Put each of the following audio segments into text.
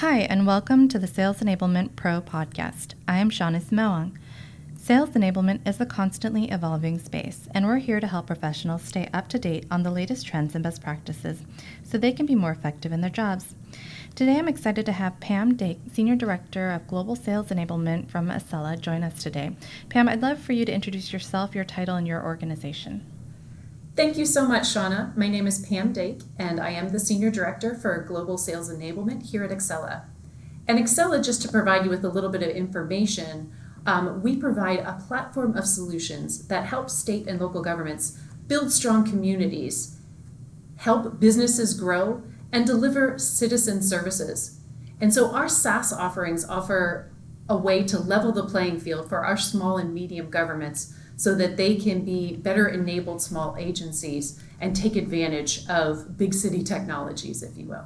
Hi, and welcome to the Sales Enablement Pro Podcast. I am Shawnice Moong. Sales enablement is a constantly evolving space, and we're here to help professionals stay up to date on the latest trends and best practices so they can be more effective in their jobs. Today, I'm excited to have Pam Dake, Senior Director of Global Sales Enablement from Excella, join us today. Pam, I'd love for you to introduce yourself, your title, and your organization. Thank you so much, Shauna. My name is Pam Dake, and I am the Senior Director for Global Sales Enablement here at Excella. And Excella, just to provide you with a little bit of information, we provide a platform of solutions that help state and local governments build strong communities, help businesses grow, and deliver citizen services. And so our SaaS offerings offer a way to level the playing field for our small and medium governments so that they can be better enabled small agencies and take advantage of big city technologies, if you will.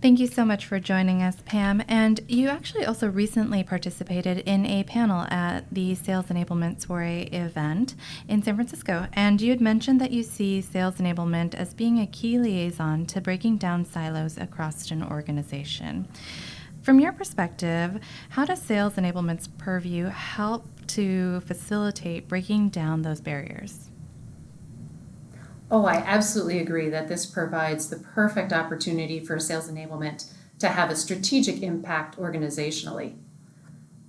Thank you so much for joining us, Pam. And you actually also recently participated in a panel at the Sales Enablement Soiree event in San Francisco. And you had mentioned that you see sales enablement as being a key liaison to breaking down silos across an organization. From your perspective, how does sales enablement's purview help to facilitate breaking down those barriers? Oh, I absolutely agree that this provides the perfect opportunity for sales enablement to have a strategic impact organizationally.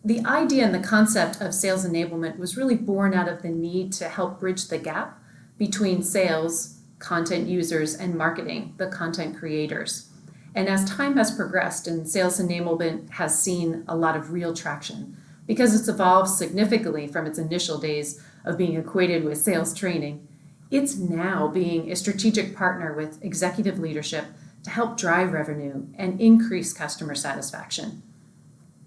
The idea and the concept of sales enablement was really born out of the need to help bridge the gap between sales, content users, and marketing, the content creators. And as time has progressed and sales enablement has seen a lot of real traction, because it's evolved significantly from its initial days of being equated with sales training, it's now being a strategic partner with executive leadership to help drive revenue and increase customer satisfaction.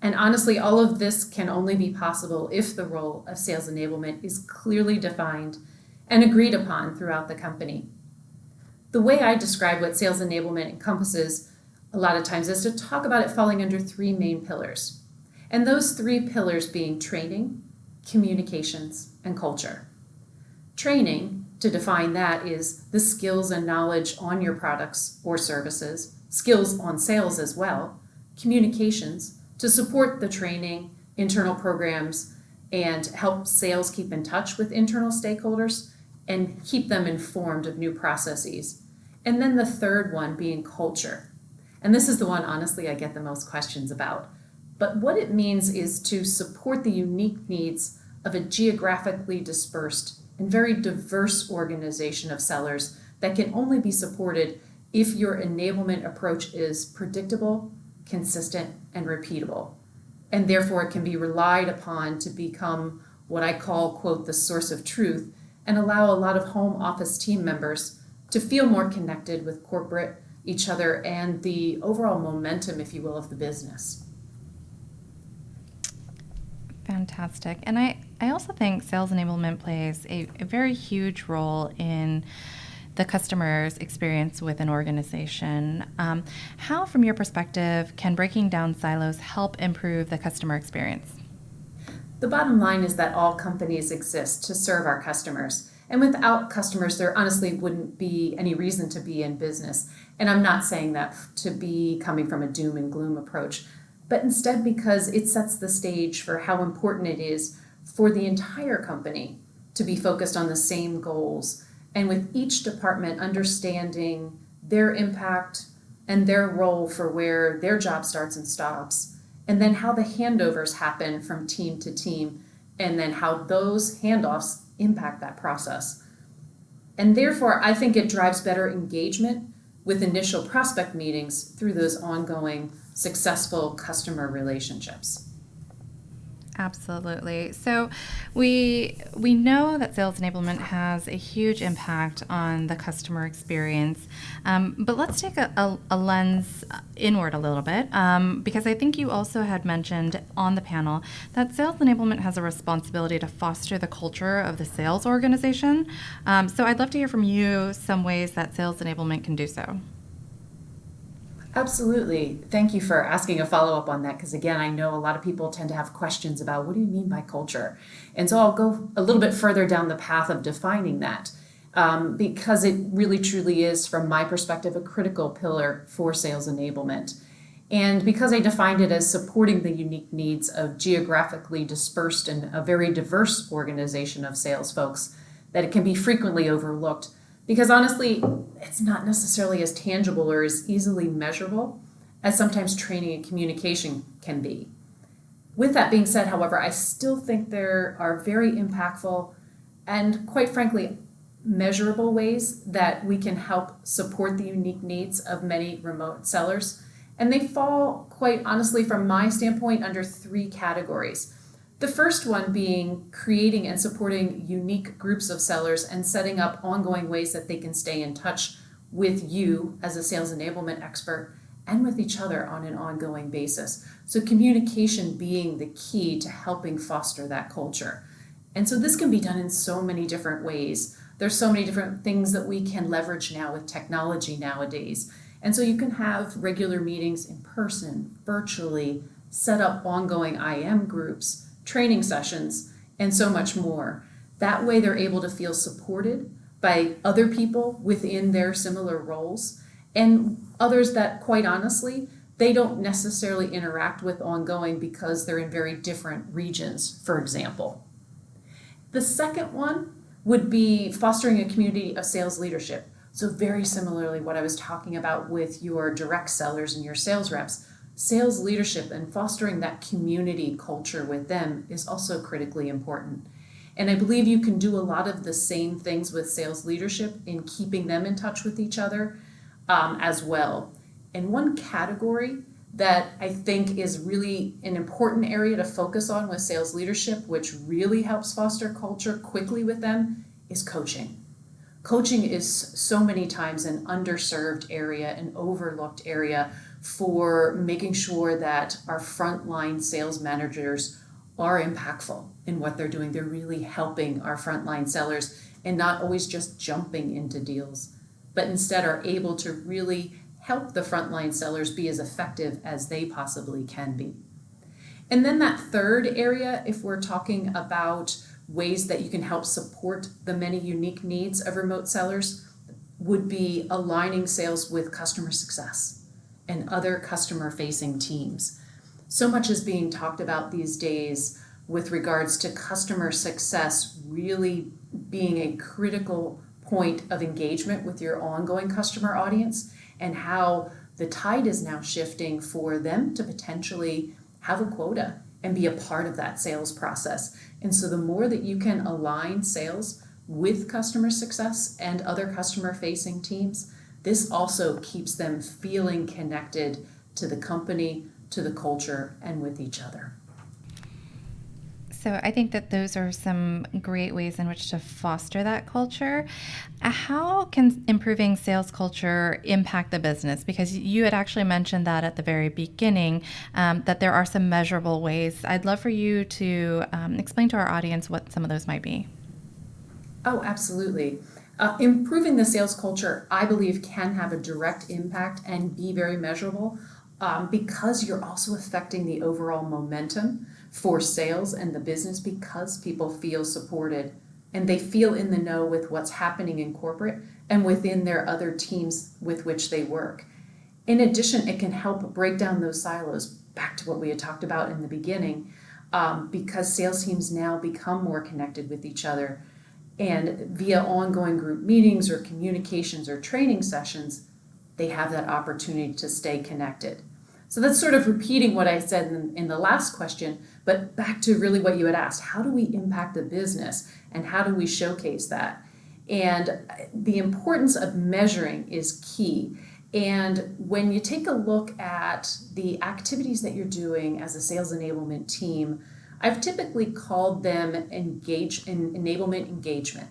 And honestly, all of this can only be possible if the role of sales enablement is clearly defined and agreed upon throughout the company. The way I describe what sales enablement encompasses a lot of times is to talk about it falling under three main pillars. And those three pillars being training, communications, and culture. Training, to define that, is the skills and knowledge on your products or services, skills on sales as well, communications, to support the training, internal programs, and help sales keep in touch with internal stakeholders and keep them informed of new processes. And then the third one being culture. And this is the one, honestly, I get the most questions about. But what it means is to support the unique needs of a geographically dispersed and very diverse organization of sellers that can only be supported if your enablement approach is predictable, consistent, and repeatable. And therefore, it can be relied upon to become what I call, quote, the source of truth, and allow a lot of home office team members to feel more connected with corporate, each other, and the overall momentum, if you will, of the business. Fantastic. And I also think sales enablement plays a very huge role in the customer's experience with an organization. How, from your perspective, can breaking down silos help improve the customer experience? The bottom line is that all companies exist to serve our customers. And without customers, there honestly wouldn't be any reason to be in business. And I'm not saying that to be coming from a doom and gloom approach, but instead because it sets the stage for how important it is for the entire company to be focused on the same goals, and with each department understanding their impact and their role for where their job starts and stops, and then how the handovers happen from team to team, and then how those handoffs impact that process. And therefore, I think it drives better engagement with initial prospect meetings through those ongoing successful customer relationships. Absolutely. So we know that sales enablement has a huge impact on the customer experience, but let's take a lens inward a little bit, because I think you also had mentioned on the panel that sales enablement has a responsibility to foster the culture of the sales organization. So I'd love to hear from you some ways that sales enablement can do so. Absolutely. Thank you for asking a follow-up on that, because again, I know a lot of people tend to have questions about what do you mean by culture? And so I'll go a little bit further down the path of defining that, because it really truly is, from my perspective, a critical pillar for sales enablement. And because I defined it as supporting the unique needs of geographically dispersed and a very diverse organization of sales folks, that it can be frequently overlooked because honestly, it's not necessarily as tangible or as easily measurable as sometimes training and communication can be. With that being said, however, I still think there are very impactful and quite frankly, measurable ways that we can help support the unique needs of many remote sellers. And they fall, quite honestly, from my standpoint, under three categories. The first one being creating and supporting unique groups of sellers and setting up ongoing ways that they can stay in touch with you as a sales enablement expert and with each other on an ongoing basis. So communication being the key to helping foster that culture. And so this can be done in so many different ways. There's so many different things that we can leverage now with technology nowadays. And so you can have regular meetings in person, virtually, set up ongoing IM groups, training sessions, and so much more. That way they're able to feel supported by other people within their similar roles and others that, quite honestly, they don't necessarily interact with ongoing because they're in very different regions, for example. The second one would be fostering a community of sales leadership. So very similarly, what I was talking about with your direct sellers and your sales reps, sales leadership and fostering that community culture with them is also critically important. And I believe you can do a lot of the same things with sales leadership in keeping them in touch with each other as well. And one category that I think is really an important area to focus on with sales leadership, which really helps foster culture quickly with them, is coaching. Coaching is so many times an underserved area, an overlooked area for making sure that our frontline sales managers are impactful in what they're doing. They're really helping our frontline sellers and not always just jumping into deals, but instead are able to really help the frontline sellers be as effective as they possibly can be. And then that third area, if we're talking about ways that you can help support the many unique needs of remote sellers, would be aligning sales with customer success and other customer-facing teams. So much is being talked about these days with regards to customer success really being a critical point of engagement with your ongoing customer audience, and how the tide is now shifting for them to potentially have a quota and be a part of that sales process. And so the more that you can align sales with customer success and other customer-facing teams, this also keeps them feeling connected to the company, to the culture, and with each other. So I think that those are some great ways in which to foster that culture. How can improving sales culture impact the business? Because you had actually mentioned that at the very beginning, that there are some measurable ways. I'd love for you to explain to our audience what some of those might be. Oh, absolutely. Improving the sales culture, I believe, can have a direct impact and be very measurable because you're also affecting the overall momentum for sales and the business, because people feel supported and they feel in the know with what's happening in corporate and within their other teams with which they work. In addition, it can help break down those silos, back to what we had talked about in the beginning, because sales teams now become more connected with each other. And via ongoing group meetings or communications or training sessions, they have that opportunity to stay connected. So that's sort of repeating what I said in the last question, but back to really what you had asked. How do we impact the business and how do we showcase that? And the importance of measuring is key. And when you take a look at the activities that you're doing as a sales enablement team, I've typically called them enablement engagement.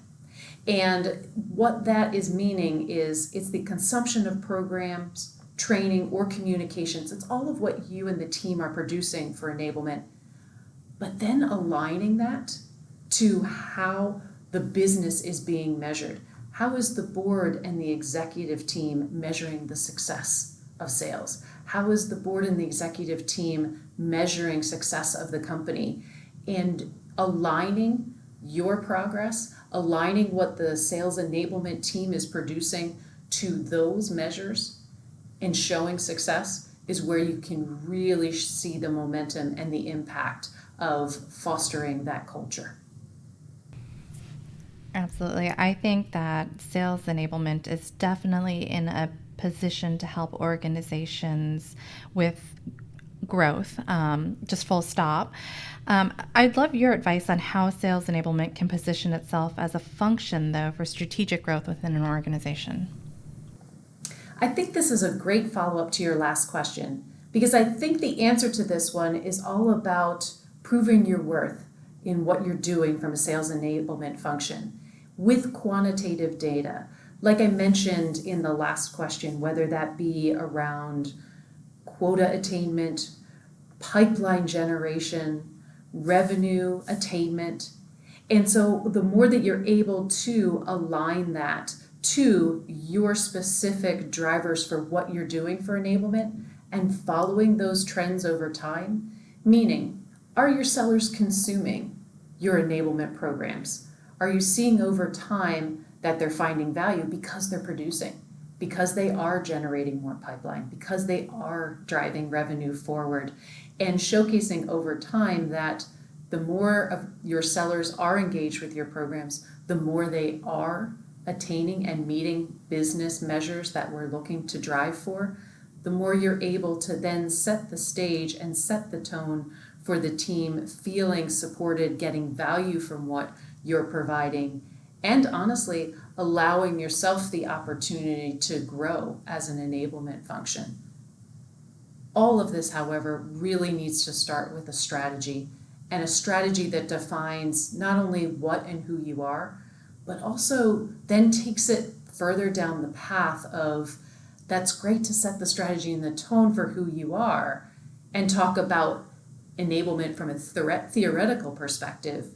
And what that is meaning is it's the consumption of programs, training, or communications. It's all of what you and the team are producing for enablement, but then aligning that to how the business is being measured. How is the board and the executive team measuring the success of sales? How is the board and the executive team measuring success of the company? And aligning your progress, aligning what the sales enablement team is producing to those measures and showing success is where you can really see the momentum and the impact of fostering that culture. Absolutely. I think that sales enablement is definitely in a position to help organizations with growth, just full stop. I'd love your advice on how sales enablement can position itself as a function, though, for strategic growth within an organization. I think this is a great follow-up to your last question, because I think the answer to this one is all about proving your worth in what you're doing from a sales enablement function with quantitative data. Like I mentioned in the last question, whether that be around quota attainment, pipeline generation, revenue attainment. And so the more that you're able to align that to your specific drivers for what you're doing for enablement and following those trends over time, meaning, are your sellers consuming your enablement programs? Are you seeing over time that they're finding value because they're producing, because they are generating more pipeline, because they are driving revenue forward, and showcasing over time that the more of your sellers are engaged with your programs, the more they are attaining and meeting business measures that we're looking to drive for, the more you're able to then set the stage and set the tone for the team feeling supported, getting value from what you're providing, and honestly, allowing yourself the opportunity to grow as an enablement function. All of this, however, really needs to start with a strategy, and a strategy that defines not only what and who you are, but also then takes it further down the path of, that's great to set the strategy and the tone for who you are and talk about enablement from a theoretical perspective.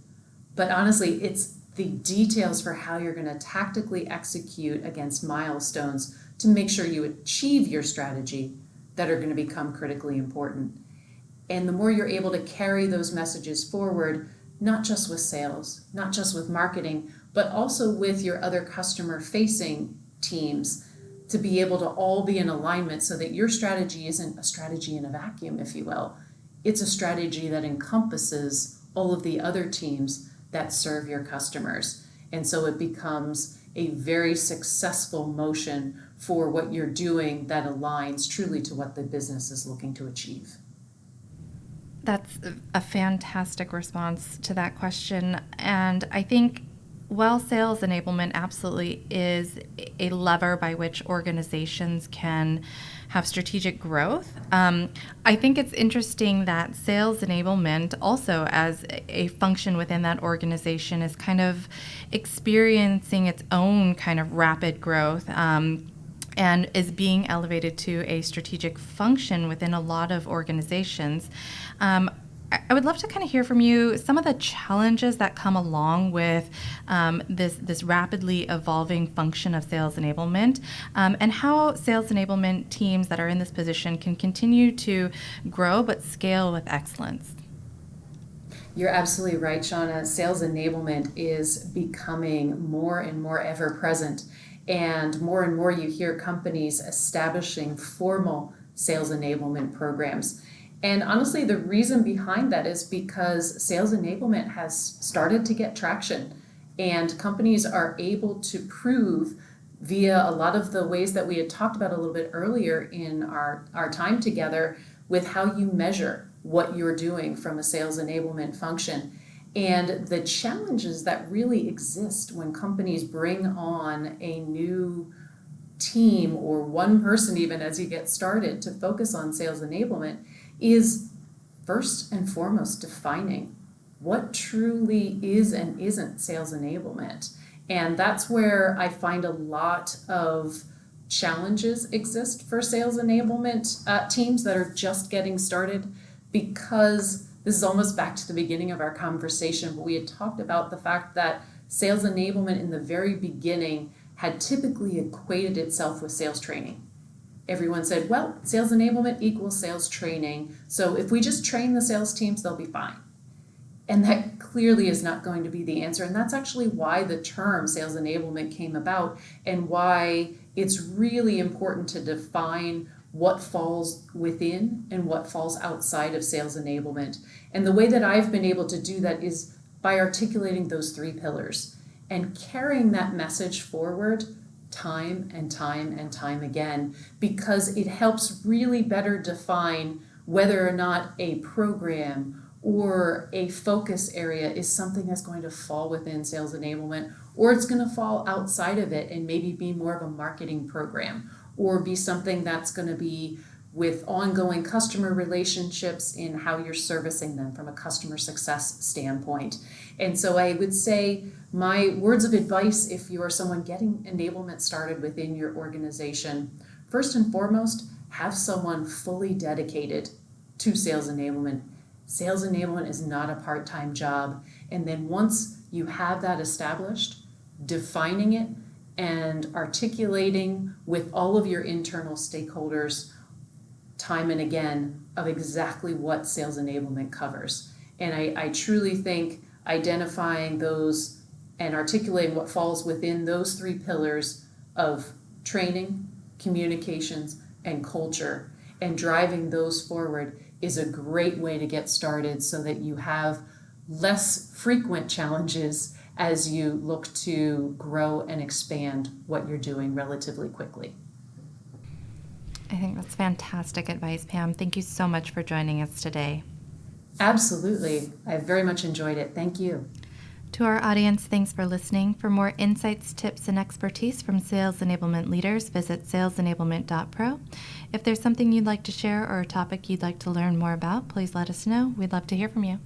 But honestly, it's the details for how you're going to tactically execute against milestones to make sure you achieve your strategy that are going to become critically important. And the more you're able to carry those messages forward, not just with sales, not just with marketing, but also with your other customer-facing teams, to be able to all be in alignment so that your strategy isn't a strategy in a vacuum, if you will. It's a strategy that encompasses all of the other teams that serve your customers. And so it becomes a very successful motion for what you're doing that aligns truly to what the business is looking to achieve. That's a fantastic response to that question. And I think while sales enablement absolutely is a lever by which organizations can have strategic growth, I think it's interesting that sales enablement also as a function within that organization is kind of experiencing its own kind of rapid growth, and is being elevated to a strategic function within a lot of organizations. I would love to kind of hear from you some of the challenges that come along with this rapidly evolving function of sales enablement, and how sales enablement teams that are in this position can continue to grow but scale with excellence. You're absolutely right, Shauna. Sales enablement is becoming more and more ever-present, and more you hear companies establishing formal sales enablement programs. And honestly, the reason behind that is because sales enablement has started to get traction, and companies are able to prove via a lot of the ways that we had talked about a little bit earlier in our time together with how you measure what you're doing from a sales enablement function. And the challenges that really exist when companies bring on a new team or one person even as you get started to focus on sales enablement is first and foremost defining what truly is and isn't sales enablement. And that's where I find a lot of challenges exist for sales enablement teams that are just getting started, because this is almost back to the beginning of our conversation, but we had talked about the fact that sales enablement in the very beginning had typically equated itself with sales training. Everyone said, well, sales enablement equals sales training, so if we just train the sales teams, they'll be fine. And that clearly is not going to be the answer. And that's actually why the term sales enablement came about, and why it's really important to define what falls within and what falls outside of sales enablement. And the way that I've been able to do that is by articulating those three pillars and carrying that message forward time and time and time again, because it helps really better define whether or not a program or a focus area is something that's going to fall within sales enablement, or it's going to fall outside of it and maybe be more of a marketing program, or be something that's going to be with ongoing customer relationships in how you're servicing them from a customer success standpoint. And so I would say my words of advice, if you are someone getting enablement started within your organization, first and foremost, have someone fully dedicated to sales enablement. Sales enablement is not a part-time job. And then once you have that established, defining it and articulating with all of your internal stakeholders time and again of exactly what sales enablement covers. And I truly think identifying those and articulating what falls within those three pillars of training, communications, and culture, and driving those forward is a great way to get started so that you have less frequent challenges as you look to grow and expand what you're doing relatively quickly. I think that's fantastic advice, Pam. Thank you so much for joining us today. Absolutely. I very much enjoyed it. Thank you. To our audience, thanks for listening. For more insights, tips, and expertise from sales enablement leaders, visit salesenablement.pro. If there's something you'd like to share or a topic you'd like to learn more about, please let us know. We'd love to hear from you.